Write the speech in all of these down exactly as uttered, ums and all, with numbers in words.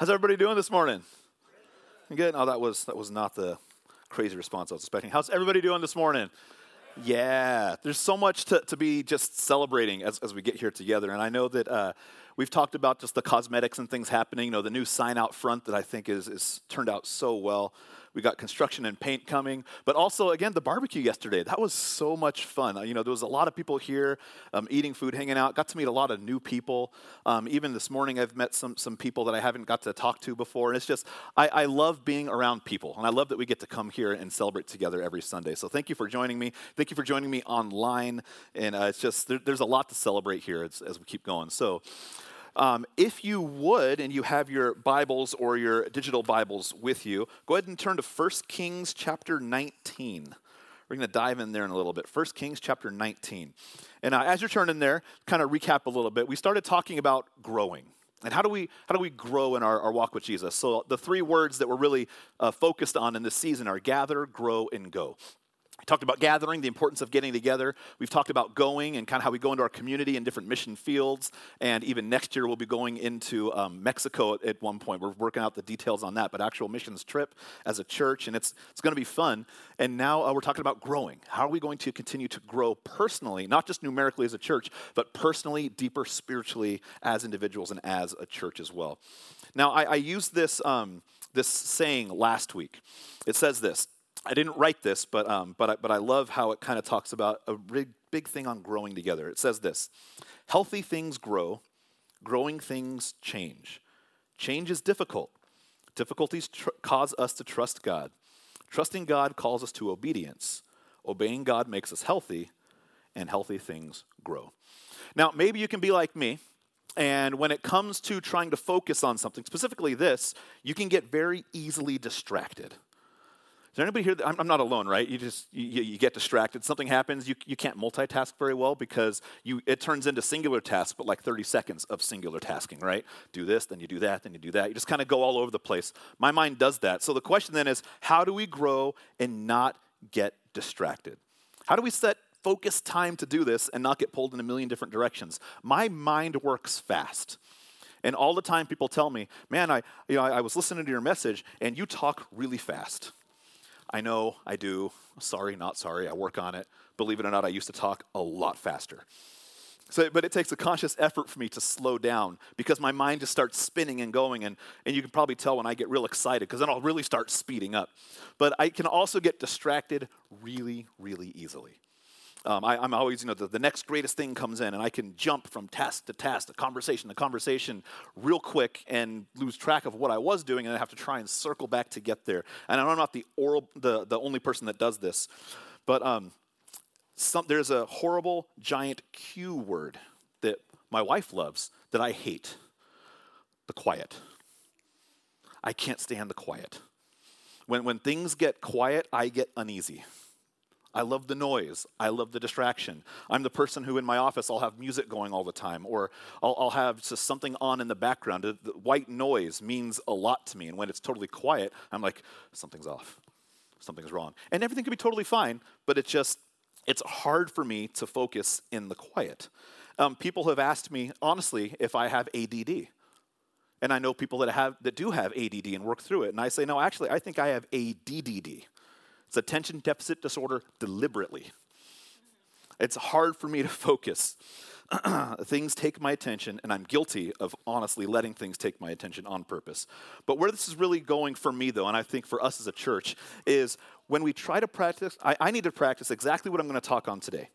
How's everybody doing this morning? Good. Oh, that was that was not the crazy response I was expecting. How's everybody doing this morning? Yeah. There's so much to, to be just celebrating as, as we get here together. And I know that uh, we've talked about just the cosmetics and things happening. You know, the new sign out front that I think is, is turned out so well. We got construction and paint coming. But also, again, the barbecue yesterday. That was so much fun. You know, there was a lot of people here um, eating food, hanging out. Got to meet a lot of new people. Um, even this morning, I've met some some people that I haven't got to talk to before. And it's just, I, I love being around people. And I love that we get to come here and celebrate together every Sunday. So thank you for joining me. Thank you for joining me online. And uh, it's just, there, there's a lot to celebrate here as, as we keep going. So... Um, if you would, and you have your Bibles or your digital Bibles with you, go ahead and turn to First Kings chapter nineteen. We're going to dive in there in a little bit. First Kings chapter nineteen. And uh, as you're turning there, kind of recap a little bit. We started talking about growing. And how do we how do we grow in our, our walk with Jesus? So the three words that we're really uh, focused on in this season are gather, grow, and go. We talked about gathering, the importance of getting together. We've talked about going and kind of how we go into our community in different mission fields. And even next year, we'll be going into um, Mexico at, at one point. We're working out the details on that, but actual missions trip as a church. And it's it's going to be fun. And now uh, we're talking about growing. How are we going to continue to grow personally, not just numerically as a church, but personally, deeper spiritually as individuals and as a church as well. Now, I, I used this um, this saying last week. It says this. I didn't write this, but um, but I, but I love how it kind of talks about a big, big thing on growing together. It says this: healthy things grow, growing things change. Change is difficult. Difficulties tr- cause us to trust God. Trusting God calls us to obedience. Obeying God makes us healthy, and healthy things grow. Now, maybe you can be like me, and when it comes to trying to focus on something, specifically this, you can get very easily distracted. Is there anybody here that, I'm not alone, right? You just, you, you get distracted. Something happens. You you can't multitask very well because you it turns into singular tasks, but like thirty seconds of singular tasking, right? Do this, then you do that, then you do that. You just kind of go all over the place. My mind does that. So the question then is, how do we grow and not get distracted? How do we set focused time to do this and not get pulled in a million different directions? My mind works fast. And all the time people tell me, man, I you know I, I was listening to your message and you talk really fast. I know, I do, sorry, not sorry, I work on it. Believe it or not, I used to talk a lot faster. So, but it takes a conscious effort for me to slow down because my mind just starts spinning and going, and, and you can probably tell when I get real excited because then I'll really start speeding up. But I can also get distracted really, really easily. Um, I, I'm always, you know, the, the next greatest thing comes in and I can jump from task to task, to conversation to conversation real quick and lose track of what I was doing and I have to try and circle back to get there. And I know I'm not the oral, the, the only person that does this, but um, some, there's a horrible giant Q word that my wife loves that I hate, the quiet. I can't stand the quiet. When when things get quiet, I get uneasy. I love the noise. I love the distraction. I'm the person who in my office I'll have music going all the time or I'll, I'll have just something on in the background. The, the white noise means a lot to me. And when it's totally quiet, I'm like, something's off. Something's wrong. And everything can be totally fine, but it's just, it's hard for me to focus in the quiet. Um, people have asked me, honestly, if I have A D D. And I know people that have that do have A D D and work through it. And I say, no, actually, I think I have A D D D. It's attention deficit disorder deliberately. It's hard for me to focus. Things take my attention, and I'm guilty of honestly letting things take my attention on purpose. But where this is really going for me, though, and I think for us as a church, is when we try to practice, I, I need to practice exactly what I'm going to talk on today.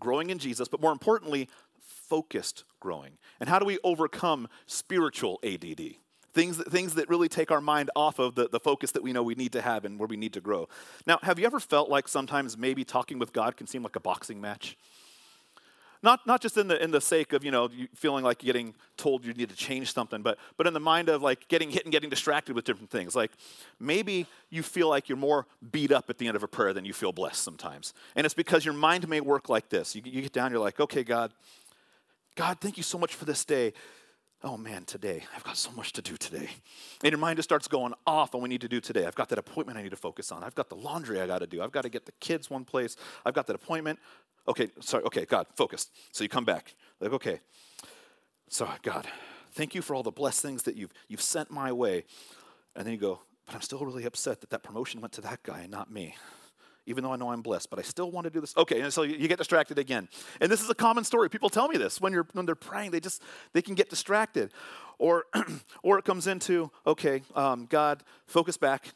Growing in Jesus, but more importantly, focused growing. And how do we overcome spiritual A D D? Things that, things that really take our mind off of the, the focus that we know we need to have and where we need to grow. Now, have you ever felt like sometimes maybe talking with God can seem like a boxing match? Not not just in the in the sake of, you know, you feeling like getting told you need to change something, but but in the mind of like getting hit and getting distracted with different things. Like maybe you feel like you're more beat up at the end of a prayer than you feel blessed sometimes. And it's because your mind may work like this. You, you get down, you're like, okay, God, God, thank you so much for this day. Oh man, today, I've got so much to do today. And your mind just starts going off on what we need to do today. I've got that appointment I need to focus on. I've got the laundry I got to do. I've got to get the kids one place. I've got that appointment. Okay, sorry, okay, God, focus. So you come back. Like, okay, so God, Thank you for all the blessed things that you've you've sent my way. And then you go, but I'm still really upset that that promotion went to that guy and not me. Even though I know I'm blessed, but I still want to do this. Okay, and so you get distracted again. And this is a common story. People tell me this. When you're when they're praying, they just they can get distracted. Or or it comes into, okay, um, God, focus back.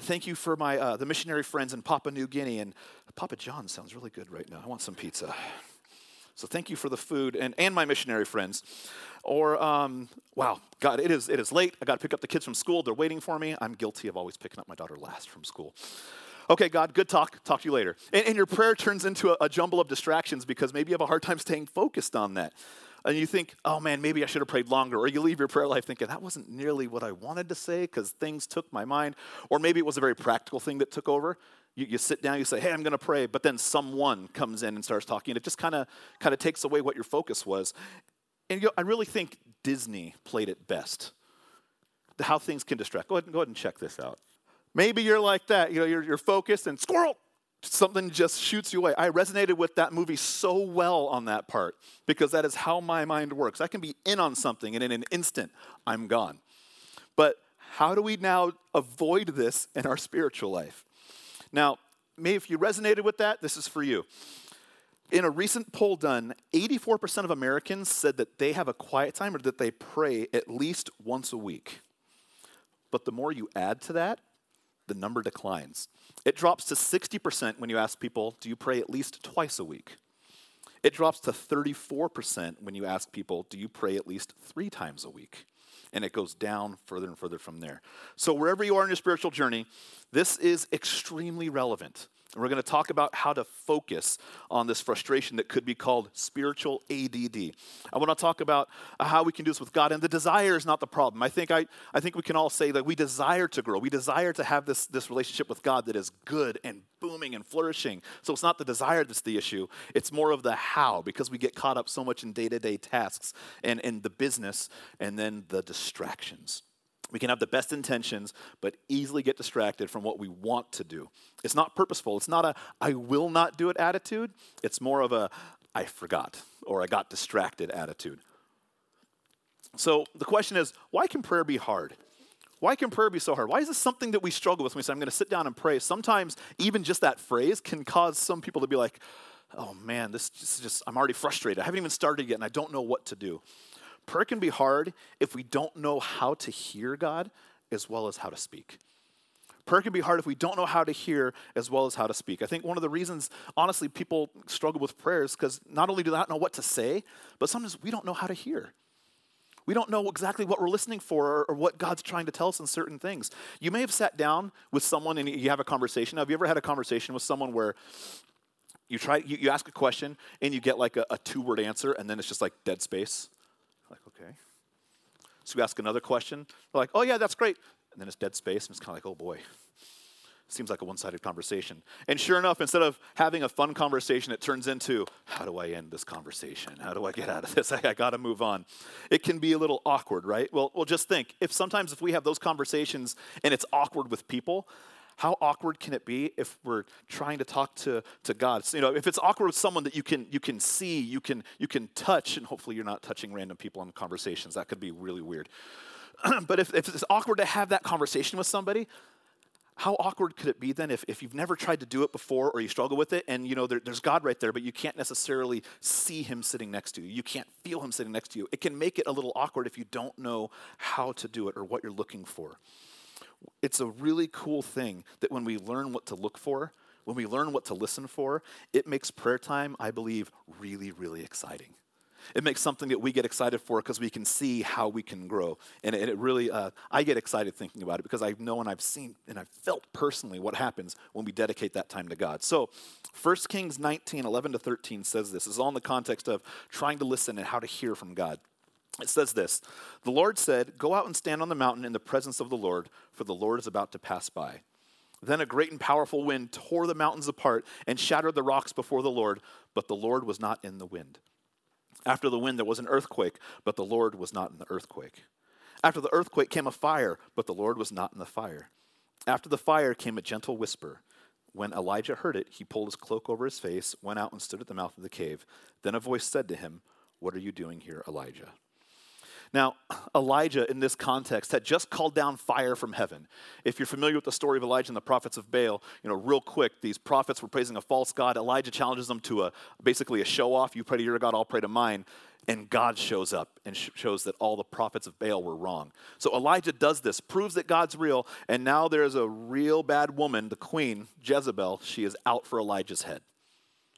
Thank you for my uh, the missionary friends in Papua New Guinea. And Papa John sounds really good right now. I want some pizza. So thank you for the food and, and my missionary friends. Or, um, wow, God, it is it is late. I got to pick up the kids from school. They're waiting for me. I'm guilty of always picking up my daughter last from school. Okay, God, good talk. Talk to you later. And, and your prayer turns into a, a jumble of distractions because maybe you have a hard time staying focused on that. And you think, oh, man, maybe I should have prayed longer. Or you leave your prayer life thinking, that wasn't nearly what I wanted to say because things took my mind. Or maybe it was a very practical thing that took over. You, you sit down, you say, hey, I'm going to pray. But then someone comes in and starts talking. And it just kind of kind of takes away what your focus was. And you know, I really think Disney played it best, how things can distract. Go ahead, go ahead and check this out. Maybe you're like that. You know, you're, you're focused and squirrel, something just shoots you away. I resonated with that movie so well on that part because that is how my mind works. I can be in on something and in an instant, I'm gone. But how do we now avoid this in our spiritual life? Now, maybe if you resonated with that, this is for you. In a recent poll done, eighty-four percent of Americans said that they have a quiet time or that they pray at least once a week. But the more you add to that, the number declines. It drops to sixty percent when you ask people, do you pray at least twice a week? It drops to thirty-four percent when you ask people, do you pray at least three times a week? And it goes down further and further from there. So wherever you are in your spiritual journey, this is extremely relevant. We're going to talk about how to focus on this frustration that could be called spiritual A D D. I want to talk about how we can do this with God, and the desire is not the problem. I think I, I think we can all say that we desire to grow. We desire to have this, this relationship with God that is good and booming and flourishing. So it's not the desire that's the issue. It's more of the how, because we get caught up so much in day-to-day tasks and in the business and then the distractions. We can have the best intentions, but easily get distracted from what we want to do. It's not purposeful. It's not a, I will not do it attitude. It's more of a, I forgot, or I got distracted attitude. So the question is, why can prayer be hard? Why can prayer be so hard? Why is this something that we struggle with when we say, I'm going to sit down and pray? Sometimes even just that phrase can cause some people to be like, oh man, this is just, I'm already frustrated. I haven't even started yet, and I don't know what to do. Prayer can be hard if we don't know how to hear God as well as how to speak. Prayer can be hard if we don't know how to hear as well as how to speak. I think one of the reasons, honestly, people struggle with prayer is because not only do they not know what to say, but sometimes we don't know how to hear. We don't know exactly what we're listening for or what God's trying to tell us in certain things. You may have sat down with someone and you have a conversation. Now, have you ever had a conversation with someone where you try, you, you ask a question and you get like a, a two-word answer and then it's just like dead space? Like, okay. So we ask another question. We're like, oh, yeah, that's great. And then it's dead space, and it's kind of like, oh, boy. Seems like a one-sided conversation. And sure enough, instead of having a fun conversation, it turns into, how do I end this conversation? How do I get out of this? I, I got to move on. It can be a little awkward, right? Well, well, just think, if sometimes if we have those conversations and it's awkward with people, how awkward can it be if we're trying to talk to, to God? So, you know, if it's awkward with someone that you can you can see, you can you can touch, and hopefully you're not touching random people in conversations. That could be really weird. But if, if it's awkward to have that conversation with somebody, how awkward could it be then if, if you've never tried to do it before or you struggle with it and, you know, there, there's God right there, but you can't necessarily see him sitting next to you. You can't feel him sitting next to you. It can make it a little awkward if you don't know how to do it or what you're looking for. It's a really cool thing that when we learn what to look for, when we learn what to listen for, it makes prayer time, I believe, really, really exciting. It makes something that we get excited for because we can see how we can grow. And it, it really, uh, I get excited thinking about it because I know and I've seen and I've felt personally what happens when we dedicate that time to God. So First Kings nineteen, eleven to thirteen says this. This is all in the context of trying to listen and how to hear from God. It says this, the Lord said, go out and stand on the mountain in the presence of the Lord, for the Lord is about to pass by. Then a great and powerful wind tore the mountains apart and shattered the rocks before the Lord, but the Lord was not in the wind. After the wind, there was an earthquake, but the Lord was not in the earthquake. After the earthquake came a fire, but the Lord was not in the fire. After the fire came a gentle whisper. When Elijah heard it, he pulled his cloak over his face, went out and stood at the mouth of the cave. Then a voice said to him, what are you doing here, Elijah? Now, Elijah in this context had just called down fire from heaven. If you're familiar with the story of Elijah and the prophets of Baal, you know, real quick, these prophets were praising a false god. Elijah challenges them to a basically a show-off. You pray to your god, I'll pray to mine. And God shows up and sh- shows that all the prophets of Baal were wrong. So Elijah does this, proves that God's real, and now there's a real bad woman, the queen, Jezebel. She is out for Elijah's head.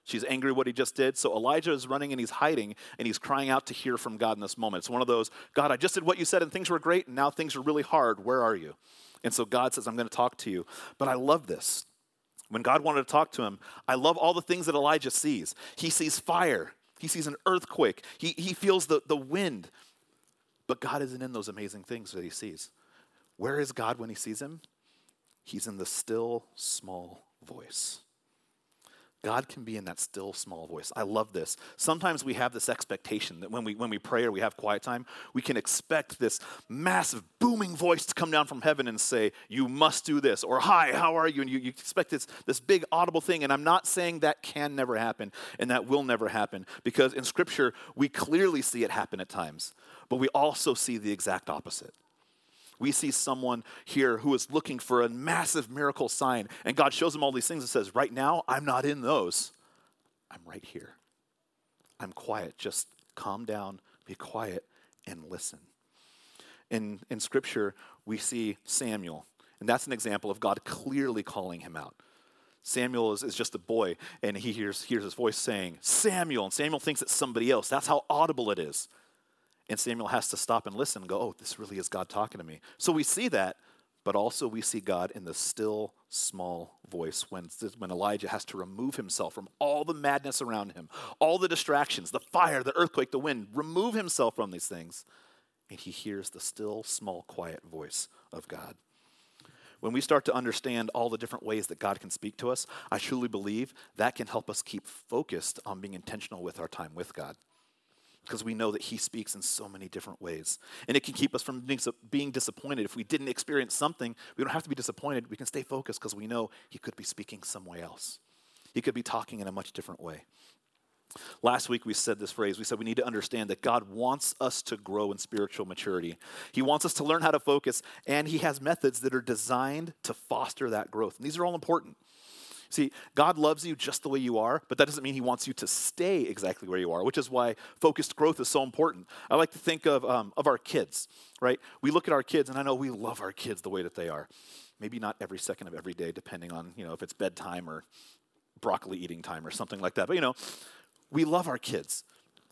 She's angry what he just did. So Elijah is running and he's hiding and he's crying out to hear from God in this moment. It's one of those, God, I just did what you said and things were great and now things are really hard. Where are you? And so God says, I'm going to talk to you. But I love this. When God wanted to talk to him, I love all the things that Elijah sees. He sees fire. He sees an earthquake. He, he feels the, the wind. But God isn't in those amazing things that he sees. Where is God when he sees him? He's in the still, small voice. God can be in that still, small voice. I love this. Sometimes we have this expectation that when we when we pray or we have quiet time, we can expect this massive, booming voice to come down from heaven and say, you must do this, or hi, how are you? And you, you expect this, this big audible thing, and I'm not saying that can never happen and that will never happen, because in Scripture, we clearly see it happen at times, but we also see the exact opposite. We see someone here who is looking for a massive miracle sign, and God shows them all these things and says, right now, I'm not in those. I'm right here. I'm quiet. Just calm down, be quiet, and listen. In, in Scripture, we see Samuel, and that's an example of God clearly calling him out. Samuel is, is just a boy, and he hears, hears his voice saying, Samuel, and Samuel thinks it's somebody else. That's how audible it is. And Samuel has to stop and listen and go, oh, this really is God talking to me. So we see that, but also we see God in the still, small voice when, when Elijah has to remove himself from all the madness around him, all the distractions, the fire, the earthquake, the wind, remove himself from these things. And he hears the still, small, quiet voice of God. When we start to understand all the different ways that God can speak to us, I truly believe that can help us keep focused on being intentional with our time with God, because we know that he speaks in so many different ways. And it can keep us from being disappointed. If we didn't experience something, we don't have to be disappointed. We can stay focused because we know he could be speaking some way else. He could be talking in a much different way. Last week we said this phrase. We said we need to understand that God wants us to grow in spiritual maturity. He wants us to learn how to focus, and he has methods that are designed to foster that growth. And these are all important. See, God loves you just the way you are, but that doesn't mean he wants you to stay exactly where you are, which is why focused growth is so important. I like to think of um, of our kids, right? We look at our kids, and I know we love our kids the way that they are. Maybe not every second of every day, depending on, you know, if it's bedtime or broccoli eating time or something like that. But, you know, we love our kids.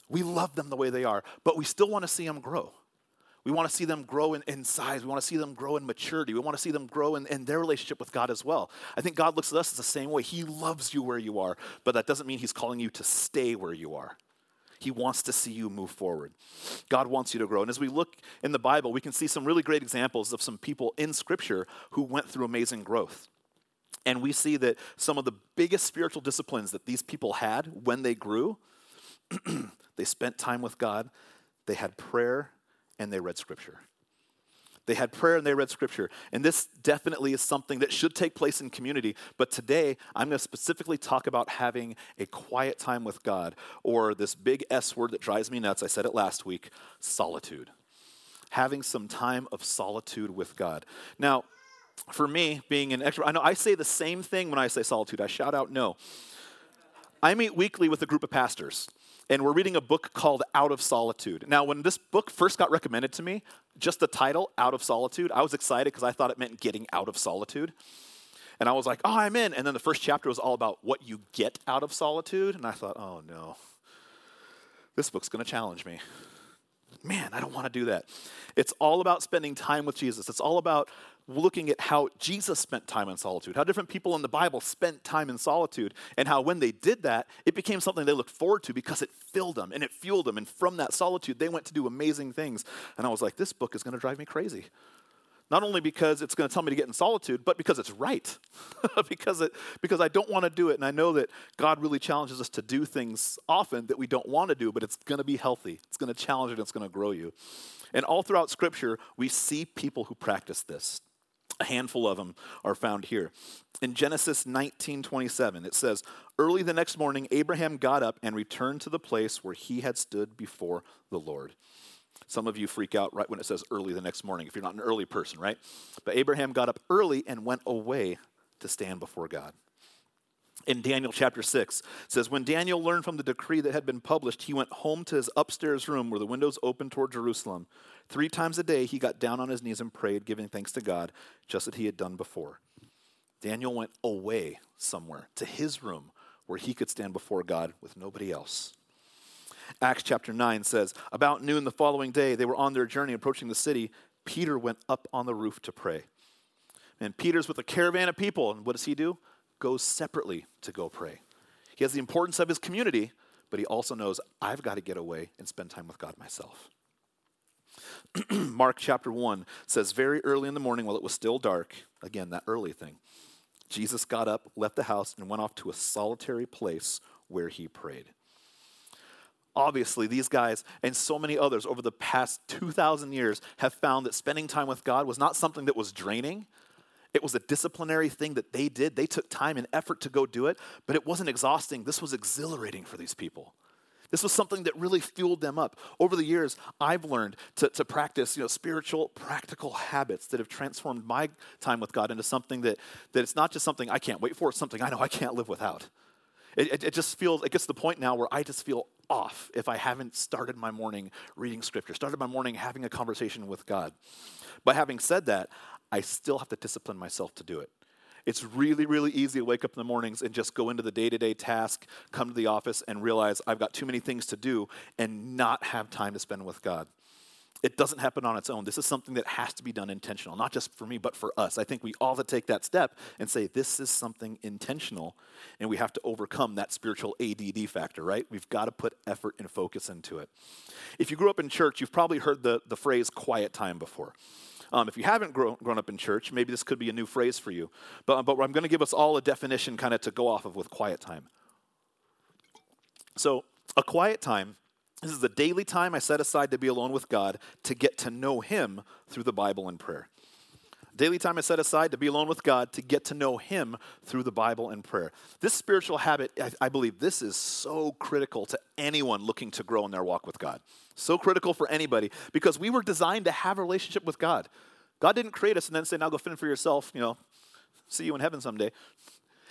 We love them the way they are, but we still want to see them grow. We want to see them grow in, in size. We want to see them grow in maturity. We want to see them grow in, in their relationship with God as well. I think God looks at us the same way. He loves you where you are, but that doesn't mean he's calling you to stay where you are. He wants to see you move forward. God wants you to grow. And as we look in the Bible, we can see some really great examples of some people in Scripture who went through amazing growth. And we see that some of the biggest spiritual disciplines that these people had when they grew, they spent time with God, they had prayer, and they read Scripture. They had prayer and they read Scripture. And this definitely is something that should take place in community. But today, I'm going to specifically talk about having a quiet time with God, or this big S word that drives me nuts, I said it last week, solitude. Having some time of solitude with God. Now, for me, being an extrovert, I know I say the same thing when I say solitude. I shout out no. I meet weekly with a group of pastors, and we're reading a book called Out of Solitude. Now, when this book first got recommended to me, just the title, Out of Solitude, I was excited because I thought it meant getting out of solitude. And I was like, oh, I'm in. And then the first chapter was all about what you get out of solitude. And I thought, oh, no, this book's going to challenge me. Man, I don't want to do that. It's all about spending time with Jesus. It's all about looking at how Jesus spent time in solitude, how different people in the Bible spent time in solitude, and how when they did that, it became something they looked forward to because it filled them and it fueled them. And from that solitude, they went to do amazing things. And I was like, this book is going to drive me crazy. Not only because it's going to tell me to get in solitude, but because it's right, because it because I don't want to do it. And I know that God really challenges us to do things often that we don't want to do, but it's going to be healthy. It's going to challenge it. It's going to grow you. And all throughout Scripture, we see people who practice this. A handful of them are found here. In Genesis nineteen twenty-seven, it says, early the next morning, Abraham got up and returned to the place where he had stood before the Lord. Some of you freak out right when it says early the next morning, if you're not an early person, right? But Abraham got up early and went away to stand before God. In Daniel chapter six, it says, when Daniel learned from the decree that had been published, he went home to his upstairs room where the windows opened toward Jerusalem. Three times a day, he got down on his knees and prayed, giving thanks to God, just as he had done before. Daniel went away somewhere to his room where he could stand before God with nobody else. Acts chapter nine says, about noon the following day, they were on their journey approaching the city. Peter went up on the roof to pray. And Peter's with a caravan of people. And what does he do? Goes separately to go pray. He has the importance of his community, but he also knows, I've got to get away and spend time with God myself. Mark chapter one says, very early in the morning while it was still dark, again, that early thing, Jesus got up, left the house, and went off to a solitary place where he prayed. Obviously, these guys and so many others over the past two thousand years have found that spending time with God was not something that was draining. It was a disciplinary thing that they did. They took time and effort to go do it, but it wasn't exhausting. This was exhilarating for these people. This was something that really fueled them up. Over the years, I've learned to, to practice, you know, spiritual, practical habits that have transformed my time with God into something that, that it's not just something I can't wait for, it's something I know I can't live without. It, it, it just feels, it gets to the point now where I just feel off if I haven't started my morning reading scripture, started my morning having a conversation with God. But having said that, I still have to discipline myself to do it. It's really, really easy to wake up in the mornings and just go into the day-to-day task, come to the office and realize I've got too many things to do and not have time to spend with God. It doesn't happen on its own. This is something that has to be done intentional, not just for me, but for us. I think we all have to take that step and say, this is something intentional, and we have to overcome that spiritual A D D factor, right? We've got to put effort and focus into it. If you grew up in church, you've probably heard the, the phrase quiet time before. Um, if you haven't grown, grown up in church, maybe this could be a new phrase for you. But, but I'm going to give us all a definition kind of to go off of with quiet time. So a quiet time, this is the daily time I set aside to be alone with God, to get to know him through the Bible and prayer. Daily time I set aside to be alone with God, to get to know him through the Bible and prayer. This spiritual habit, I, I believe this is so critical to anyone looking to grow in their walk with God. So critical for anybody, because we were designed to have a relationship with God. God didn't create us and then say, now go fend for yourself, you know, see you in heaven someday.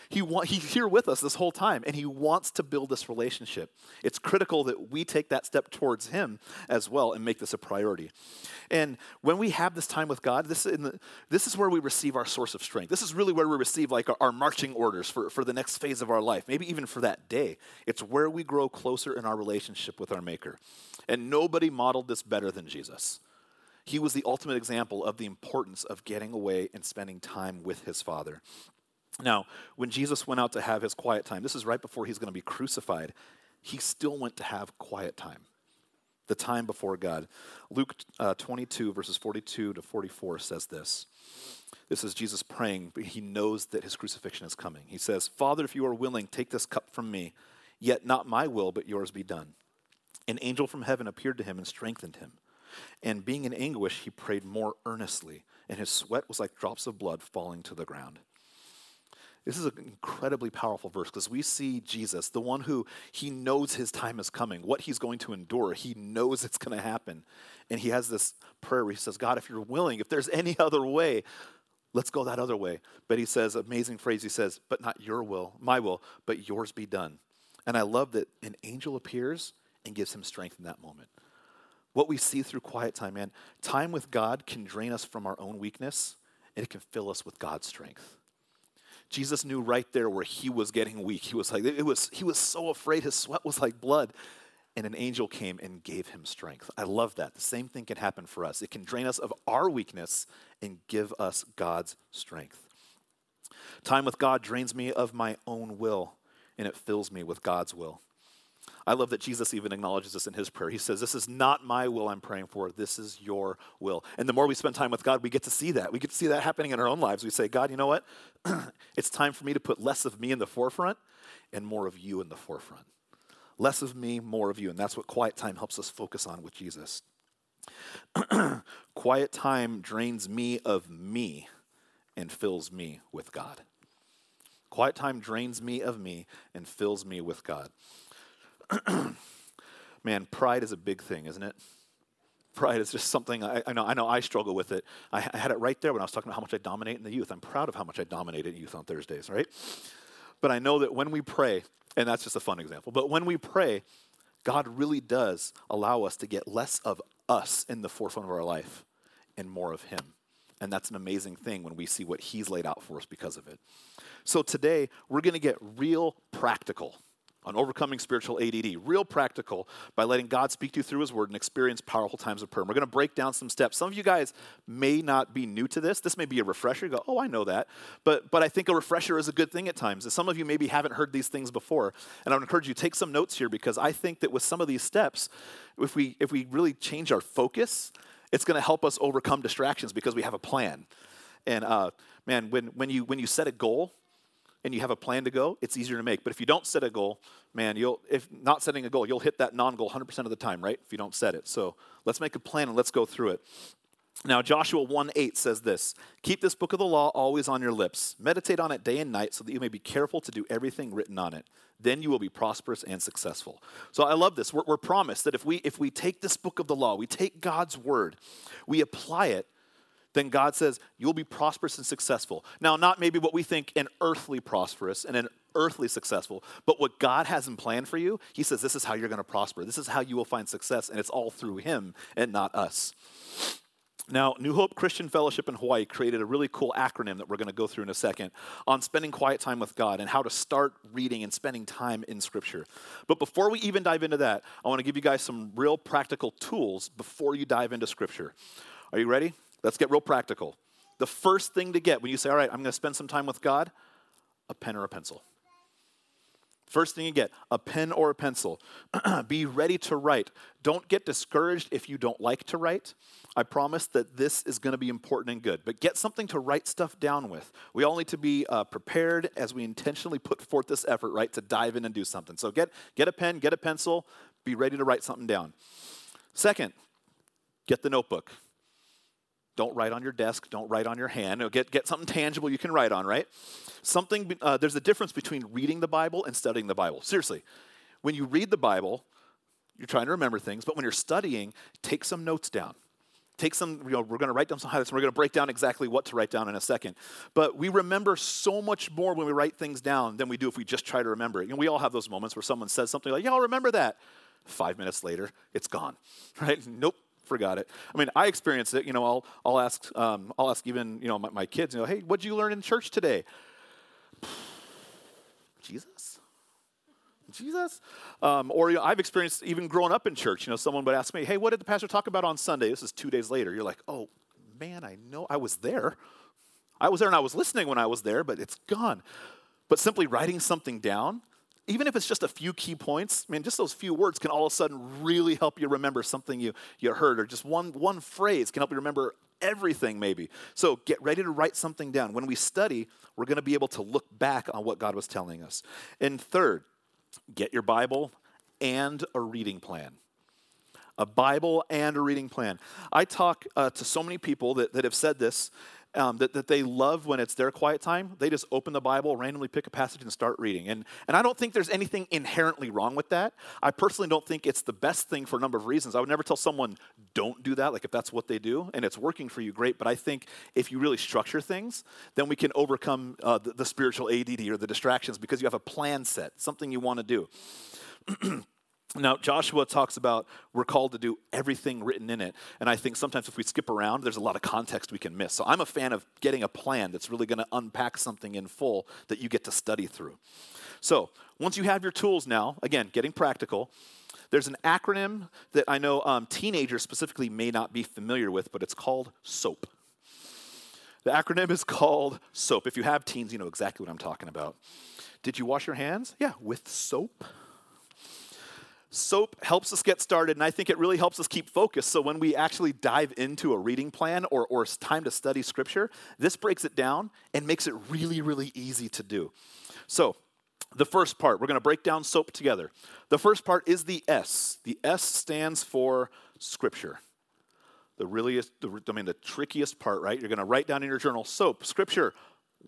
He wa- He's here with us this whole time, and he wants to build this relationship. It's critical that we take that step towards him as well and make this a priority. And when we have this time with God, this, in the, this is where we receive our source of strength. This is really where we receive like our, our marching orders for, for the next phase of our life, maybe even for that day. It's where we grow closer in our relationship with our Maker. And nobody modeled this better than Jesus. He was the ultimate example of the importance of getting away and spending time with his Father. Now, when Jesus went out to have his quiet time, this is right before he's going to be crucified, he still went to have quiet time, the time before God. Luke uh, twenty-two, verses forty-two to forty-four says this. This is Jesus praying, but he knows that his crucifixion is coming. He says, Father, if you are willing, take this cup from me, yet not my will, but yours be done. An angel from heaven appeared to him and strengthened him. And being in anguish, he prayed more earnestly, and his sweat was like drops of blood falling to the ground. This is an incredibly powerful verse because we see Jesus, the one who he knows his time is coming, what he's going to endure. He knows it's going to happen. And he has this prayer where he says, God, if you're willing, if there's any other way, let's go that other way. But he says, amazing phrase, he says, but not your will, my will, but yours be done. And I love that an angel appears and gives him strength in that moment. What we see through quiet time, man, time with God can drain us from our own weakness, and it can fill us with God's strength. Jesus knew right there where he was getting weak. He was like, it was, he was so afraid his sweat was like blood. And an angel came and gave him strength. I love that. The same thing can happen for us. It can drain us of our weakness and give us God's strength. Time with God drains me of my own will, and it fills me with God's will. I love that Jesus even acknowledges this in his prayer. He says, this is not my will I'm praying for. This is your will. And the more we spend time with God, we get to see that. We get to see that happening in our own lives. We say, God, you know what? It's time for me to put less of me in the forefront and more of you in the forefront. Less of me, more of you. And that's what quiet time helps us focus on with Jesus. Quiet time drains me of me and fills me with God. Quiet time drains me of me and fills me with God. Man, pride is a big thing, isn't it? Pride is just something, I, I know I know I struggle with it. I, I had it right there when I was talking about how much I dominate in the youth. I'm proud of how much I dominate in youth on Thursdays, right? But I know that when we pray, and that's just a fun example, but when we pray, God really does allow us to get less of us in the forefront of our life and more of him. And that's an amazing thing when we see what he's laid out for us because of it. So today, we're going to get real practical on overcoming spiritual A D D, real practical, by letting God speak to you through his word and experience powerful times of prayer. And we're going to break down some steps. Some of you guys may not be new to this. This may be a refresher. You go, oh, I know that. But but I think a refresher is a good thing at times. And some of you maybe haven't heard these things before. And I would encourage you, take some notes here, because I think that with some of these steps, if we if we really change our focus, it's going to help us overcome distractions because we have a plan. And uh, man, when when you when you set a goal, and you have a plan to go, it's easier to make. But if you don't set a goal, man, you'll if not setting a goal, you'll hit that non-goal one hundred percent of the time, right? If you don't set it. So let's make a plan and let's go through it. Now, Joshua one eight says this: keep this book of the law always on your lips. Meditate on it day and night so that you may be careful to do everything written on it. Then you will be prosperous and successful. So I love this. We're, we're promised that if we if we take this book of the law, we take God's word, we apply it, then God says, you'll be prosperous and successful. Now, not maybe what we think an earthly prosperous and an earthly successful, but what God has in plan for you, he says, this is how you're going to prosper. This is how you will find success, and it's all through him and not us. Now, New Hope Christian Fellowship in Hawaii created a really cool acronym that we're going to go through in a second on spending quiet time with God and how to start reading and spending time in Scripture. But before we even dive into that, I want to give you guys some real practical tools before you dive into Scripture. Are you ready? Let's get real practical. The first thing to get when you say, all right, I'm going to spend some time with God, a pen or a pencil. First thing you get, a pen or a pencil. Be ready to write. Don't get discouraged if you don't like to write. I promise that this is going to be important and good. But get something to write stuff down with. We all need to be uh, prepared as we intentionally put forth this effort, right, to dive in and do something. So get, get a pen, get a pencil. Be ready to write something down. Second, get the notebook. Don't write on your desk. Don't write on your hand. Get, get something tangible you can write on, right? Something. Uh, there's a difference between reading the Bible and studying the Bible. Seriously. When you read the Bible, you're trying to remember things. But when you're studying, take some notes down. Take some, you know, we're going to write down some highlights, and we're going to break down exactly what to write down in a second. But we remember so much more when we write things down than we do if we just try to remember it. You know, we all have those moments where someone says something like, yeah, I'll remember that. Five minutes later, it's gone, right? Nope. Forgot it. I mean, I experienced it. You know, I'll I'll ask um, I'll ask even you know my, my kids. You know, hey, what'd you learn in church today? Jesus, Jesus. Um, or you know, I've experienced even growing up in church. You know, someone would ask me, hey, what did the pastor talk about on Sunday? This is two days later. You're like, oh man, I know I was there. I was there and I was listening when I was there, but it's gone. But simply writing something down, even if it's just a few key points, I mean, just those few words can all of a sudden really help you remember something you, you heard, or just one, one phrase can help you remember everything maybe. So get ready to write something down. When we study, we're going to be able to look back on what God was telling us. And third, get your Bible and a reading plan. A Bible and a reading plan. I talk uh, to so many people that, that have said this, Um, that, that they love when it's their quiet time. They just open the Bible, randomly pick a passage, and start reading. And and I don't think there's anything inherently wrong with that. I personally don't think it's the best thing for a number of reasons. I would never tell someone, don't do that. Like, if that's what they do and it's working for you, great. But I think if you really structure things, then we can overcome uh, the, the spiritual A D D or the distractions, because you have a plan set, something you want to do. Now, Joshua talks about we're called to do everything written in it. And I think sometimes if we skip around, there's a lot of context we can miss. So I'm a fan of getting a plan that's really going to unpack something in full that you get to study through. So once you have your tools now, again, getting practical, there's an acronym that I know um, teenagers specifically may not be familiar with, but it's called SOAP. The acronym is called SOAP. If you have teens, you know exactly what I'm talking about. Did you wash your hands? Yeah, with soap. SOAP helps us get started, and I think it really helps us keep focused. So when we actually dive into a reading plan or, or time to study Scripture, this breaks it down and makes it really, really easy to do. So the first part, we're going to break down SOAP together. The first part is the S. The S stands for Scripture. The really, the, I mean, the trickiest part, right? You're going to write down in your journal, SOAP, Scripture.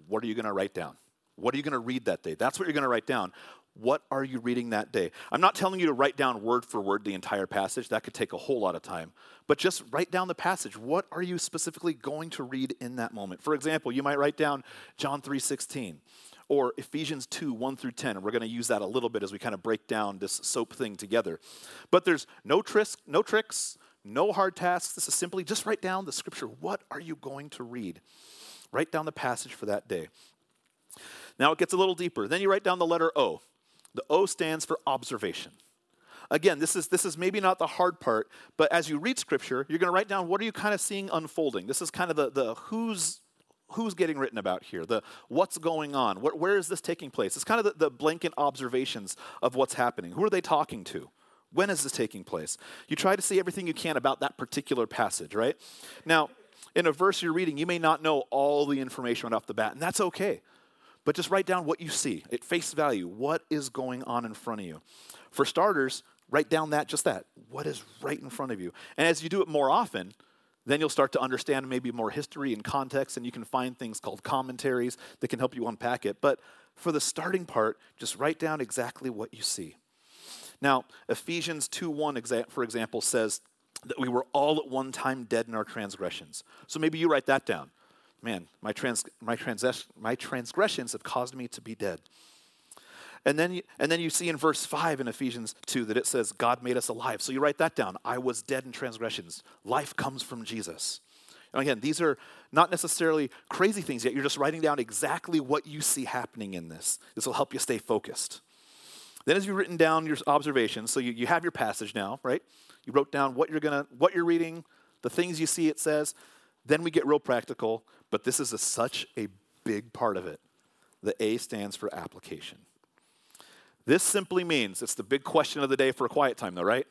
What are you going to write down? What are you going to read that day? That's what you're going to write down. What are you reading that day? I'm not telling you to write down word for word the entire passage. That could take a whole lot of time. But just write down the passage. What are you specifically going to read in that moment? For example, you might write down John three sixteen or Ephesians two, one through ten. And we're going to use that a little bit as we kind of break down this SOAP thing together. But there's no tris- no tricks, no hard tasks. This is simply just write down the scripture. What are you going to read? Write down the passage for that day. Now it gets a little deeper. Then you write down the letter O. The O stands for observation. Again, this is this is maybe not the hard part, but as you read scripture, you're going to write down what are you kind of seeing unfolding. This is kind of the, the who's who's getting written about here, the what's going on, what, where is this taking place. It's kind of the, the blanket observations of what's happening. Who are they talking to? When is this taking place? You try to see everything you can about that particular passage, right? Now, in a verse you're reading, you may not know all the information right off the bat, and that's okay. But just write down what you see at face value. What is going on in front of you? For starters, write down that, just that. What is right in front of you? And as you do it more often, then you'll start to understand maybe more history and context, and you can find things called commentaries that can help you unpack it. But for the starting part, just write down exactly what you see. Now, Ephesians two one, for example, says that we were all at one time dead in our transgressions. So maybe you write that down. Man, my trans, my trans, my transgressions have caused me to be dead. And then, you, and then you see in verse five in Ephesians two that it says, God made us alive. So you write that down. I was dead in transgressions. Life comes from Jesus. And again, these are not necessarily crazy things yet. You're just writing down exactly what you see happening in this. This will help you stay focused. Then as you've written down your observations, so you, you have your passage now, right? You wrote down what you're gonna, what you're reading, the things you see it says. Then we get real practical, but this is a, such a big part of it. The A stands for application. This simply means, it's the big question of the day for a quiet time though, right?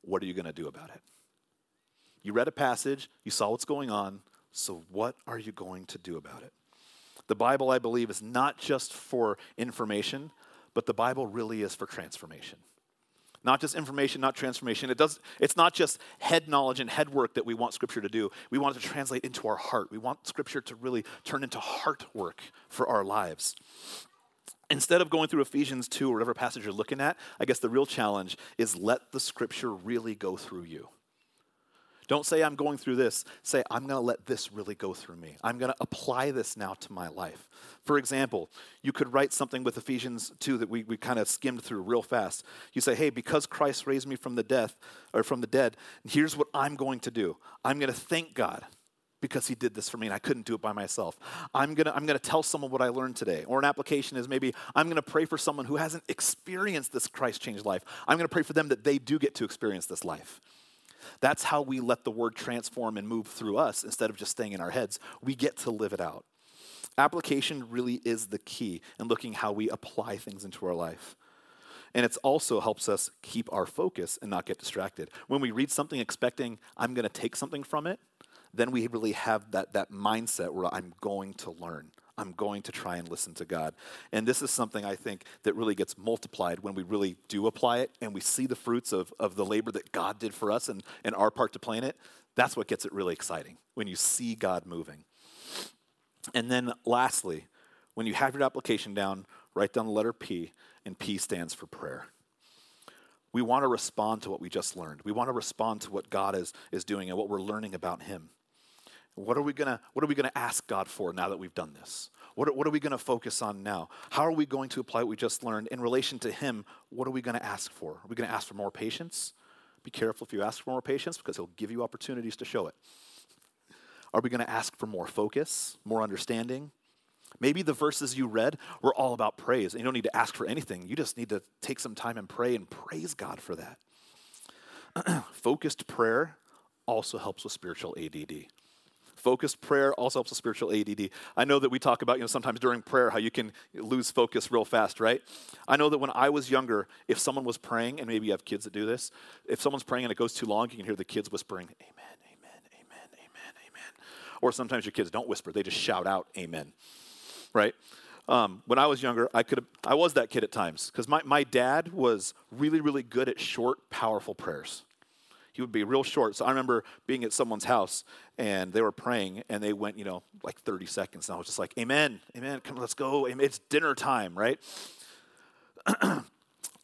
What are you going to do about it? You read a passage, you saw what's going on, so what are you going to do about it? The Bible, I believe, is not just for information, but the Bible really is for transformation. Not just information, not transformation. It does, it's not just head knowledge and head work that we want Scripture to do. We want it to translate into our heart. We want Scripture to really turn into heart work for our lives. Instead of going through Ephesians two or whatever passage you're looking at, I guess the real challenge is let the Scripture really go through you. Don't say, I'm going through this. Say, I'm going to let this really go through me. I'm going to apply this now to my life. For example, you could write something with Ephesians two that we, we kind of skimmed through real fast. You say, hey, because Christ raised me from the death or from the dead, here's what I'm going to do. I'm going to thank God because he did this for me and I couldn't do it by myself. I'm going to I'm going to tell someone what I learned today. Or an application is maybe I'm going to pray for someone who hasn't experienced this Christ-changed life. I'm going to pray for them that they do get to experience this life. That's how we let the word transform and move through us instead of just staying in our heads. We get to live it out. Application really is the key in looking how we apply things into our life. And it also helps us keep our focus and not get distracted. When we read something expecting I'm going to take something from it, then we really have that, that mindset where I'm going to learn. I'm going to try and listen to God. And this is something I think that really gets multiplied when we really do apply it and we see the fruits of, of the labor that God did for us and, and our part to play in it. That's what gets it really exciting, when you see God moving. And then lastly, when you have your application down, write down the letter P, and P stands for prayer. We want to respond to what we just learned. We want to respond to what God is, is doing and what we're learning about him. What are we gonna What are we gonna ask God for now that we've done this? What are, what are we gonna focus on now? How are we going to apply what we just learned in relation to him? What are we gonna ask for? Are we gonna ask for more patience? Be careful if you ask for more patience because he'll give you opportunities to show it. Are we gonna ask for more focus, more understanding? Maybe the verses you read were all about praise, and you don't need to ask for anything. You just need to take some time and pray and praise God for that. Focused prayer also helps with spiritual A D D. Focused prayer also helps with spiritual A D D. I know that we talk about, you know, sometimes during prayer how you can lose focus real fast, right? I know that when I was younger, if someone was praying, and maybe you have kids that do this, if someone's praying and it goes too long, you can hear the kids whispering, amen, amen, amen, amen, amen. Or sometimes your kids don't whisper, they just shout out amen, right? Um, when I was younger, I could have, I was that kid at times because my, my dad was really, really good at short, powerful prayers. He would be real short. So I remember being at someone's house and they were praying and they went, you know, like thirty seconds. And I was just like, amen, amen, come, let's go. It's dinner time, right?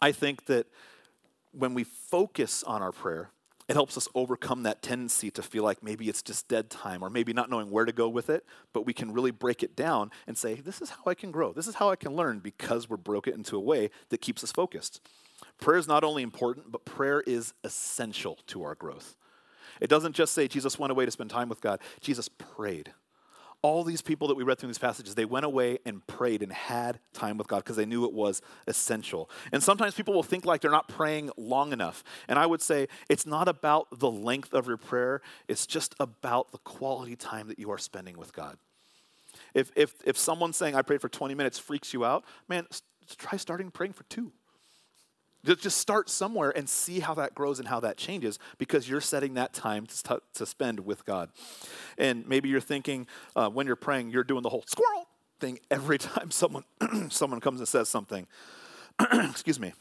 I think that when we focus on our prayer, it helps us overcome that tendency to feel like maybe it's just dead time or maybe not knowing where to go with it, but we can really break it down and say, this is how I can grow. This is how I can learn, because we're broke it into a way that keeps us focused. Prayer is not only important, but prayer is essential to our growth. It doesn't just say Jesus went away to spend time with God. Jesus prayed. All these people that we read through these passages, they went away and prayed and had time with God because they knew it was essential. And sometimes people will think like they're not praying long enough. And I would say it's not about the length of your prayer. It's just about the quality time that you are spending with God. If if if someone saying, I prayed for twenty minutes freaks you out, man, try starting praying for two. Just start somewhere and see how that grows and how that changes, because you're setting that time to, st- to spend with God. And maybe you're thinking uh, when you're praying, you're doing the whole squirrel thing every time someone someone comes and says something. Excuse me.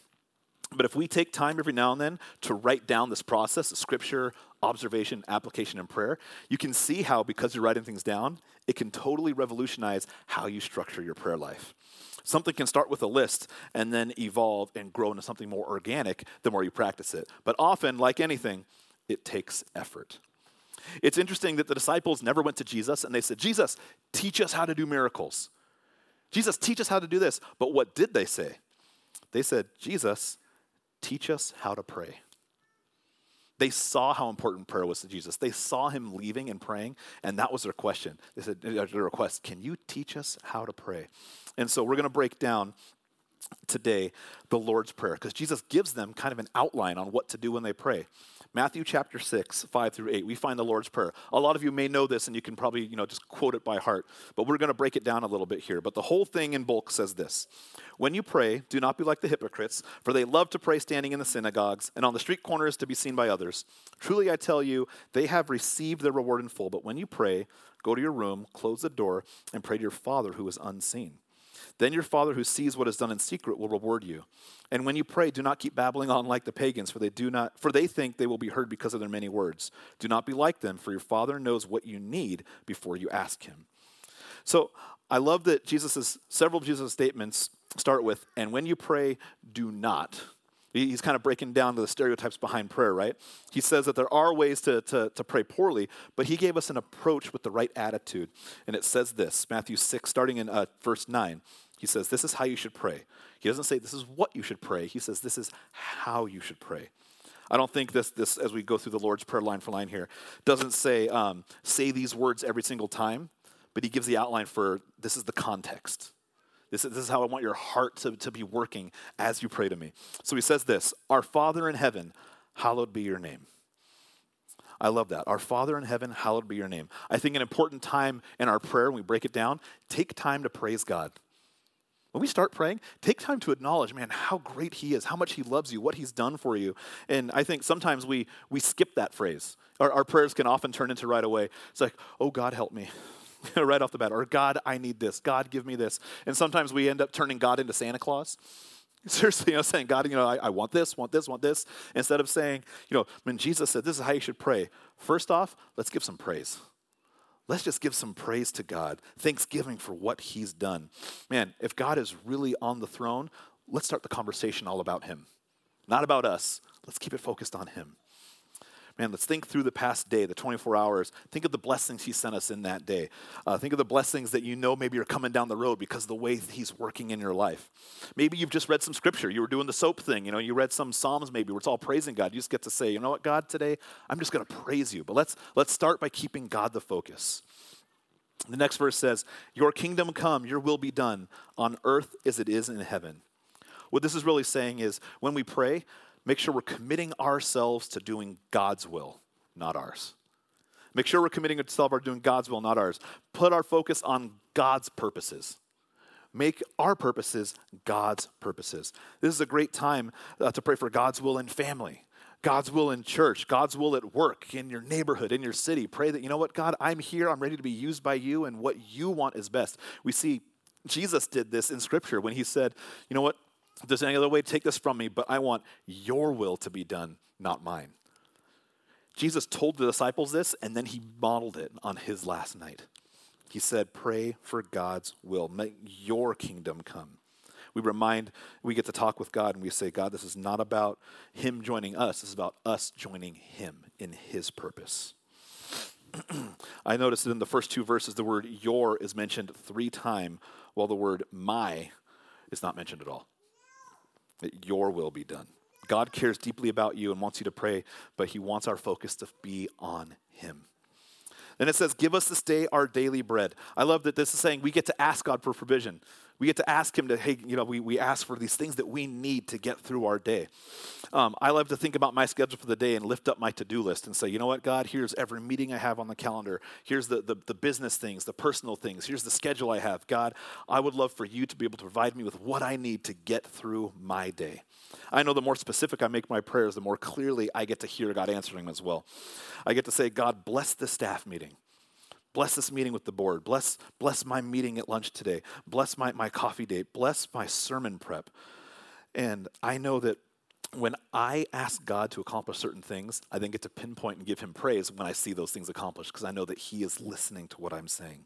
But if we take time every now and then to write down this process of scripture, observation, application, and prayer, you can see how, because you're writing things down, it can totally revolutionize how you structure your prayer life. Something can start with a list and then evolve and grow into something more organic the more you practice it. But often, like anything, it takes effort. It's interesting that the disciples never went to Jesus and they said, Jesus, teach us how to do miracles. Jesus, teach us how to do this. But what did they say? They said, Jesus, teach us how to pray. They saw how important prayer was to Jesus. They saw him leaving and praying, and that was their question. They said, their request, can you teach us how to pray? And so we're going to break down today the Lord's Prayer, because Jesus gives them kind of an outline on what to do when they pray. Matthew chapter six, five through eight, we find the Lord's Prayer. A lot of you may know this, and you can probably, you know, just quote it by heart, but we're going to break it down a little bit here. But the whole thing in bulk says this: when you pray, do not be like the hypocrites, for they love to pray standing in the synagogues and on the street corners to be seen by others. Truly I tell you, they have received their reward in full. But when you pray, go to your room, close the door, and pray to your Father who is unseen. Then your Father who sees what is done in secret will reward you. And when you pray, do not keep babbling on like the pagans, for they do not, for they think they will be heard because of their many words. Do not be like them, for your Father knows what you need before you ask him. So I love that Jesus's, several of Jesus' statements start with, and when you pray, do not. He's kind of breaking down the stereotypes behind prayer, right? He says that there are ways to, to, to pray poorly, but he gave us an approach with the right attitude. And it says this, Matthew six, starting in uh, verse nine. He says, this is how you should pray. He doesn't say this is what you should pray. He says this is how you should pray. I don't think this, this as we go through the Lord's Prayer line for line here, doesn't say um, say these words every single time, but he gives the outline for this is the context. This is, this is how I want your heart to, to be working as you pray to me. So he says this, our Father in heaven, hallowed be your name. I love that. Our Father in heaven, hallowed be your name. I think an important time in our prayer, when we break it down, take time to praise God. When we start praying, take time to acknowledge, man, how great he is, how much he loves you, what he's done for you. And I think sometimes we we skip that phrase. Our, our prayers can often turn into right away. It's like, oh, God, help me, right off the bat. Or, God, I need this. God, give me this. And sometimes we end up turning God into Santa Claus. Seriously, you know, saying, God, you know, I, I want this, want this, want this. Instead of saying, you know, when Jesus said, this is how you should pray. First off, let's give some praise. Let's just give some praise to God, thanksgiving for what he's done. Man, if God is really on the throne, let's start the conversation all about him. Not about us. Let's keep it focused on him. Man, let's think through the past day, the twenty-four hours. Think of the blessings he sent us in that day. Uh, think of the blessings that you know maybe are coming down the road because of the way he's working in your life. Maybe you've just read some scripture. You were doing the soap thing. You know, you read some Psalms maybe where it's all praising God. You just get to say, you know what, God, today I'm just going to praise you. But let's let's start by keeping God the focus. The next verse says, your kingdom come, your will be done on earth as it is in heaven. What this is really saying is when we pray, make sure we're committing ourselves to doing God's will, not ours. Make sure we're committing ourselves to doing God's will, not ours. Put our focus on God's purposes. Make our purposes God's purposes. This is a great time uh, to pray for God's will in family, God's will in church, God's will at work, in your neighborhood, in your city. Pray that, you know what, God, I'm here, I'm ready to be used by you, and what you want is best. We see Jesus did this in Scripture when he said, you know what, if there's any other way, take this from me, but I want your will to be done, not mine. Jesus told the disciples this, and then he modeled it on his last night. He said, pray for God's will. May your kingdom come. we remind, we get to talk with God and we say, God, this is not about him joining us. This is about us joining him in his purpose. I noticed that in the first two verses, the word your is mentioned three times, while the word my is not mentioned at all. That your will be done. God cares deeply about you and wants you to pray, but he wants our focus to be on him. Then it says, give us this day our daily bread. I love that this is saying we get to ask God for provision. We get to ask him to, hey, you know, we, we ask for these things that we need to get through our day. Um, I love to think about my schedule for the day and lift up my to-do list and say, you know what, God, here's every meeting I have on the calendar. Here's the, the, the business things, the personal things. Here's the schedule I have. God, I would love for you to be able to provide me with what I need to get through my day. I know the more specific I make my prayers, the more clearly I get to hear God answering them as well. I get to say, God, bless this staff meeting. Bless this meeting with the board. Bless bless my meeting at lunch today. Bless my, my coffee date. Bless my sermon prep. And I know that when I ask God to accomplish certain things, I then get to pinpoint and give him praise when I see those things accomplished, because I know that he is listening to what I'm saying.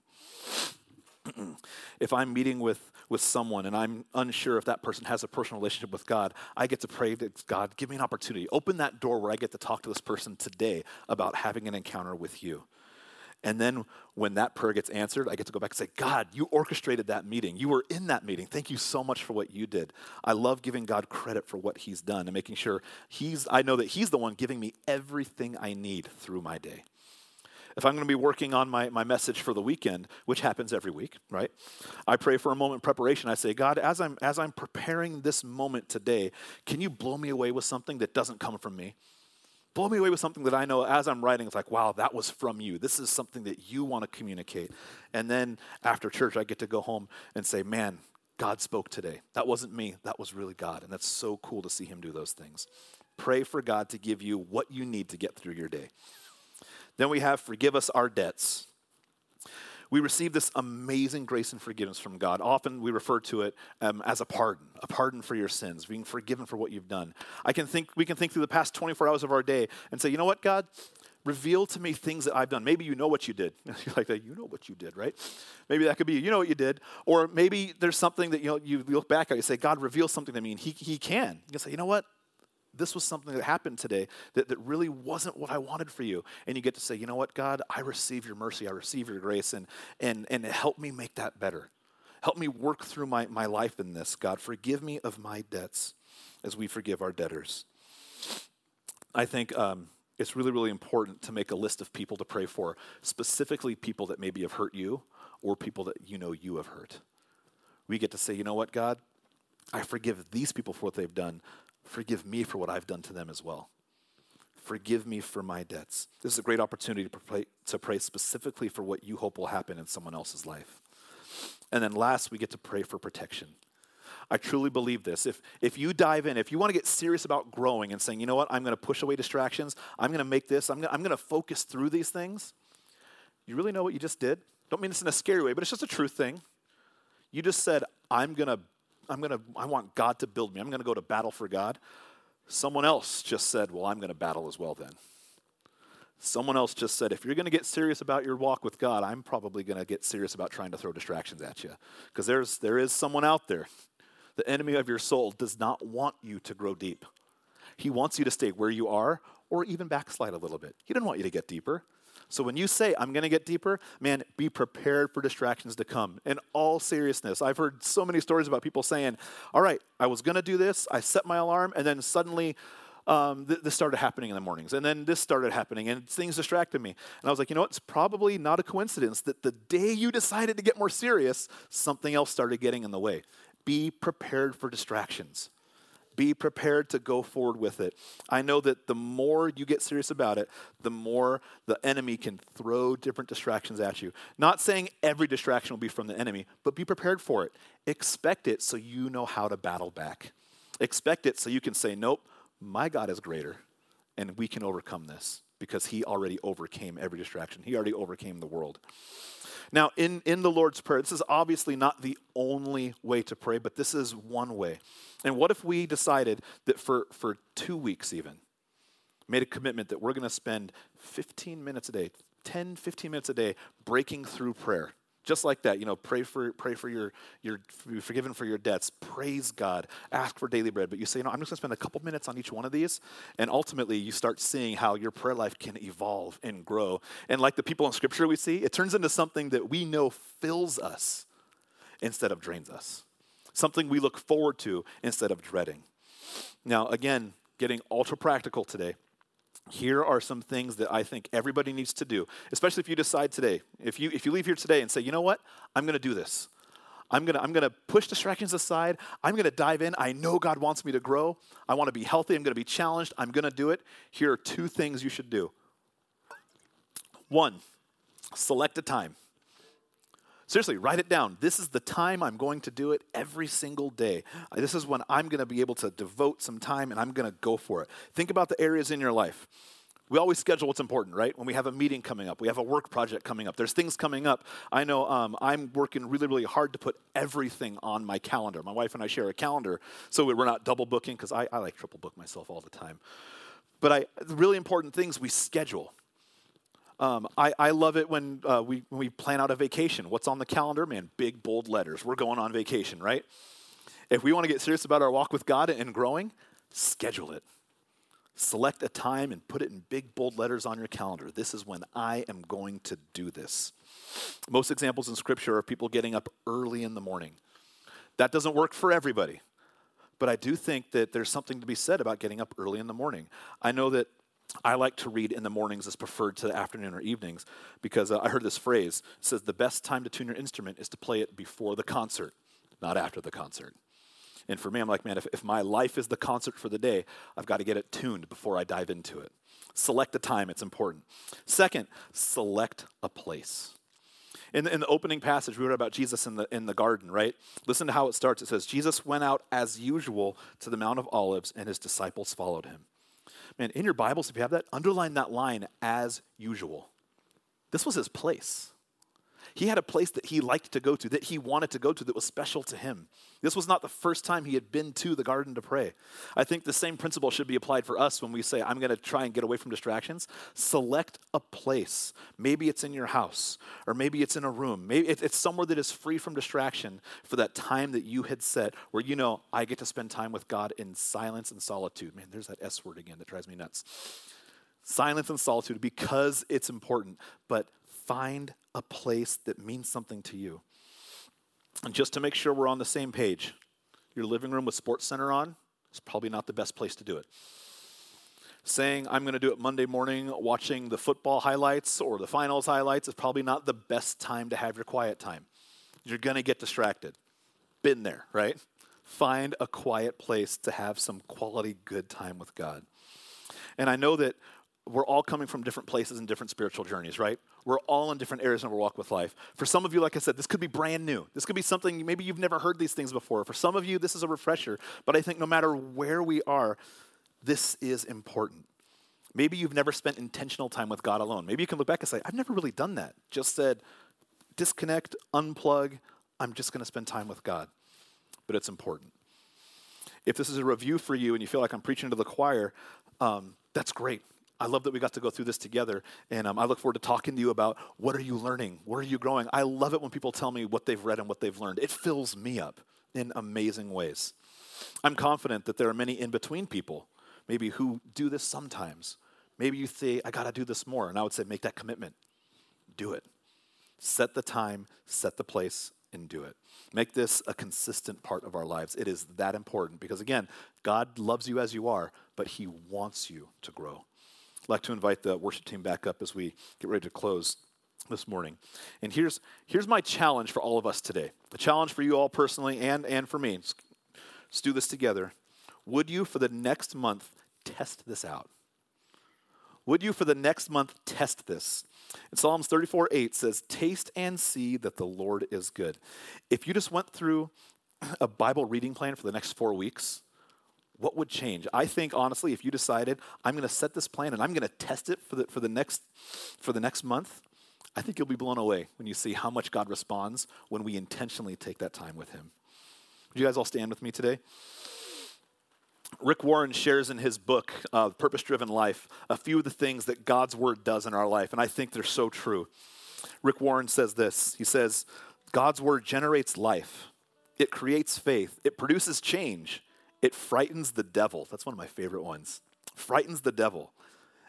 If I'm meeting with, with someone and I'm unsure if that person has a personal relationship with God, I get to pray to God, give me an opportunity. Open that door where I get to talk to this person today about having an encounter with you. And then when that prayer gets answered, I get to go back and say, God, you orchestrated that meeting. You were in that meeting. Thank you so much for what you did. I love giving God credit for what he's done and making sure he's, I know that he's the one giving me everything I need through my day. If I'm going to be working on my, my message for the weekend, which happens every week, right? I pray for a moment in preparation. I say, God, as I'm as I'm preparing this moment today, can you blow me away with something that doesn't come from me? Blow me away with something that I know as I'm writing, it's like, wow, that was from you. This is something that you want to communicate. And then after church, I get to go home and say, man, God spoke today. That wasn't me. That was really God. And that's so cool to see him do those things. Pray for God to give you what you need to get through your day. Then we have forgive us our debts. We receive this amazing grace and forgiveness from God. Often we refer to it um, as a pardon, a pardon for your sins, being forgiven for what you've done. I can think, we can think through the past twenty-four hours of our day and say, you know what, God, reveal to me things that I've done. Maybe you know what you did. You're like, you know what you did, right? Maybe that could be, you know what you did. Or maybe there's something that, you know, you look back at, you say, God, reveal something to me. And he, he can. You can say, you know what? This was something that happened today that, that really wasn't what I wanted for you. And you get to say, you know what, God, I receive your mercy. I receive your grace, and and and help me make that better. Help me work through my, my life in this, God. Forgive me of my debts as we forgive our debtors. I think um, it's really, really important to make a list of people to pray for, specifically people that maybe have hurt you or people that you know you have hurt. We get to say, you know what, God, I forgive these people for what they've done. Forgive me for what I've done to them as well. Forgive me for my debts. This is a great opportunity to pray, to pray specifically for what you hope will happen in someone else's life. And then last, we get to pray for protection. I truly believe this. If if you dive in, if you want to get serious about growing and saying, you know what, I'm going to push away distractions. I'm going to make this. I'm going I'm going to focus through these things. You really know what you just did? Don't mean this in a scary way, but it's just a truth thing. You just said, I'm going to I'm gonna. I want God to build me. I'm gonna go to battle for God. Someone else just said, "Well, I'm gonna battle as well." Then someone else just said, "If you're gonna get serious about your walk with God, I'm probably gonna get serious about trying to throw distractions at you, because there's there is someone out there. The enemy of your soul does not want you to grow deep. He wants you to stay where you are, or even backslide a little bit. He doesn't want you to get deeper." So when you say, I'm going to get deeper, man, be prepared for distractions to come. In all seriousness, I've heard so many stories about people saying, all right, I was going to do this. I set my alarm, and then suddenly um, th- this started happening in the mornings. And then this started happening, and things distracted me. And I was like, you know what? It's probably not a coincidence that the day you decided to get more serious, something else started getting in the way. Be prepared for distractions. Be prepared to go forward with it. I know that the more you get serious about it, the more the enemy can throw different distractions at you. Not saying every distraction will be from the enemy, but be prepared for it. Expect it so you know how to battle back. Expect it so you can say, nope, my God is greater, and we can overcome this because he already overcame every distraction. He already overcame the world. Now, in, in the Lord's Prayer, this is obviously not the only way to pray, but this is one way. And what if we decided that for, for two weeks even, made a commitment that we're going to spend fifteen minutes a day, ten, fifteen minutes a day breaking through prayer, Just like that, you know, pray for pray for your, your be forgiven for your debts. Praise God. Ask for daily bread. But you say, you know, I'm just going to spend a couple minutes on each one of these. And ultimately, you start seeing how your prayer life can evolve and grow. And like the people in Scripture we see, it turns into something that we know fills us instead of drains us. Something we look forward to instead of dreading. Now, again, getting ultra practical today. Here are some things that I think everybody needs to do, especially if you decide today. If you if you leave here today and say, you know what, I'm going to do this. I'm going to I'm going to push distractions aside. I'm going to dive in. I know God wants me to grow. I want to be healthy. I'm going to be challenged. I'm going to do it. Here are two things you should do. One, select a time. Seriously, write it down. This is the time I'm going to do it every single day. This is when I'm going to be able to devote some time and I'm going to go for it. Think about the areas in your life. We always schedule what's important, right? When we have a meeting coming up, we have a work project coming up, there's things coming up. I know um, I'm working really, really hard to put everything on my calendar. My wife and I share a calendar, so we're not double booking because I, I like triple book myself all the time. But I really important things we schedule. Um, I, I love it when uh, we when we plan out a vacation. What's on the calendar? Man, big, bold letters. We're going on vacation, right? If we want to get serious about our walk with God and growing, schedule it. Select a time and put it in big, bold letters on your calendar. This is when I am going to do this. Most examples in Scripture are people getting up early in the morning. That doesn't work for everybody. But I do think that there's something to be said about getting up early in the morning. I know that I like to read in the mornings as preferred to the afternoon or evenings because uh, I heard this phrase. It says, the best time to tune your instrument is to play it before the concert, not after the concert. And for me, I'm like, man, if, if my life is the concert for the day, I've got to get it tuned before I dive into it. Select a time. It's important. Second, select a place. In the, in the opening passage, we read about Jesus in the in the garden, right? Listen to how it starts. It says, Jesus went out as usual to the Mount of Olives, and his disciples followed him. Man, in your Bibles, if you have that, underline that line, as usual. This was his place. He had a place that he liked to go to, that he wanted to go to, that was special to him. This was not the first time he had been to the garden to pray. I think the same principle should be applied for us when we say, I'm going to try and get away from distractions. Select a place. Maybe it's in your house, or maybe it's in a room. Maybe it's somewhere that is free from distraction for that time that you had set where, you know, I get to spend time with God in silence and solitude. Man, there's that S word again that drives me nuts. Silence and solitude, because it's important, but find a place that means something to you. And just to make sure we're on the same page, your living room with SportsCenter on is probably not the best place to do it. Saying I'm going to do it Monday morning, watching the football highlights or the finals highlights is probably not the best time to have your quiet time. You're going to get distracted. Been there, right? Find a quiet place to have some quality good time with God. And I know that we're all coming from different places and different spiritual journeys, right? We're all in different areas in our walk with life. For some of you, like I said, this could be brand new. This could be something, maybe you've never heard these things before. For some of you, this is a refresher. But I think no matter where we are, this is important. Maybe you've never spent intentional time with God alone. Maybe you can look back and say, I've never really done that. Just said, disconnect, unplug. I'm just going to spend time with God. But it's important. If this is a review for you and you feel like I'm preaching to the choir, um, that's great. I love that we got to go through this together, and um, I look forward to talking to you about what are you learning, where are you growing. I love it when people tell me what they've read and what they've learned. It fills me up in amazing ways. I'm confident that there are many in-between people, maybe who do this sometimes. Maybe you say, I got to do this more, and I would say make that commitment. Do it. Set the time, set the place, and do it. Make this a consistent part of our lives. It is that important because, again, God loves you as you are, but he wants you to grow. I'd like to invite the worship team back up as we get ready to close this morning. And here's here's my challenge for all of us today. The challenge for you all personally and, and for me. Let's, let's do this together. Would you, for the next month, test this out? Would you, for the next month, test this? And Psalms thirty-four eight says, taste and see that the Lord is good. If you just went through a Bible reading plan for the next four weeks, what would change? I think, honestly, if you decided, I'm going to set this plan and I'm going to test it for the for the next for the next month, I think you'll be blown away when you see how much God responds when we intentionally take that time with him. Would you guys all stand with me today? Rick Warren shares in his book, uh, Purpose-Driven Life, a few of the things that God's word does in our life, and I think they're so true. Rick Warren says this. He says, God's word generates life. It creates faith. It produces change. It frightens the devil. That's one of my favorite ones. Frightens the devil.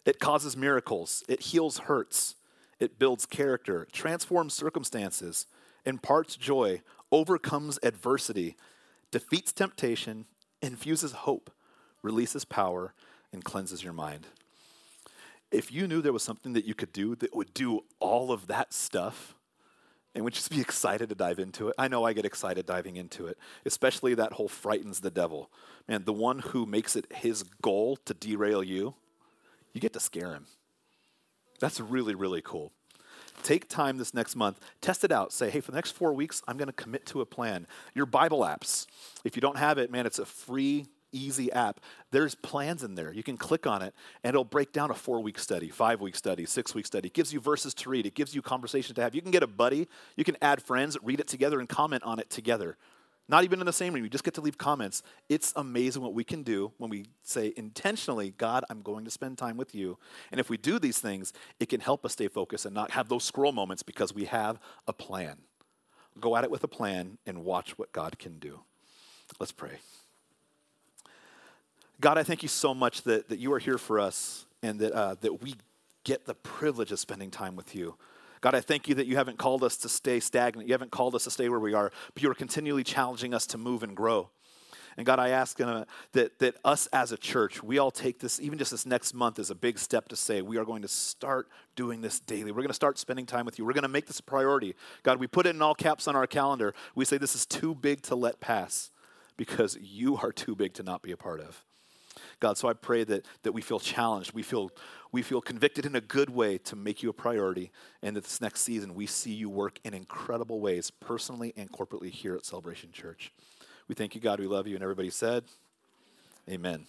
It causes miracles. It heals hurts. It builds character, transforms circumstances, imparts joy, overcomes adversity, defeats temptation, infuses hope, releases power, and cleanses your mind. If you knew there was something that you could do that would do all of that stuff, and would just be excited to dive into it. I know I get excited diving into it, especially that whole frightens the devil. Man, the one who makes it his goal to derail you, you get to scare him. That's really, really cool. Take time this next month. Test it out. Say, hey, for the next four weeks, I'm going to commit to a plan. Your Bible apps, if you don't have it, man, it's a free, easy app. There's plans in there. You can click on it, and it'll break down a four-week study, five-week study, six-week study. It gives you verses to read. It gives you conversations to have. You can get a buddy. You can add friends, read it together, and comment on it together. Not even in the same room. You just get to leave comments. It's amazing what we can do when we say intentionally, God, I'm going to spend time with you. And if we do these things, it can help us stay focused and not have those scroll moments because we have a plan. Go at it with a plan and watch what God can do. Let's pray. God, I thank you so much that, that you are here for us and that, uh, that we get the privilege of spending time with you. God, I thank you that you haven't called us to stay stagnant. You haven't called us to stay where we are, but you are continually challenging us to move and grow. And God, I ask uh, that, that us as a church, we all take this, even just this next month, as a big step to say, we are going to start doing this daily. We're going to start spending time with you. We're going to make this a priority. God, we put it in all caps on our calendar. We say this is too big to let pass because you are too big to not be a part of. God, so I pray that that we feel challenged, we feel we feel convicted in a good way to make you a priority, and that this next season we see you work in incredible ways, personally and corporately here at Celebration Church. We thank you, God, we love you, and everybody said, amen.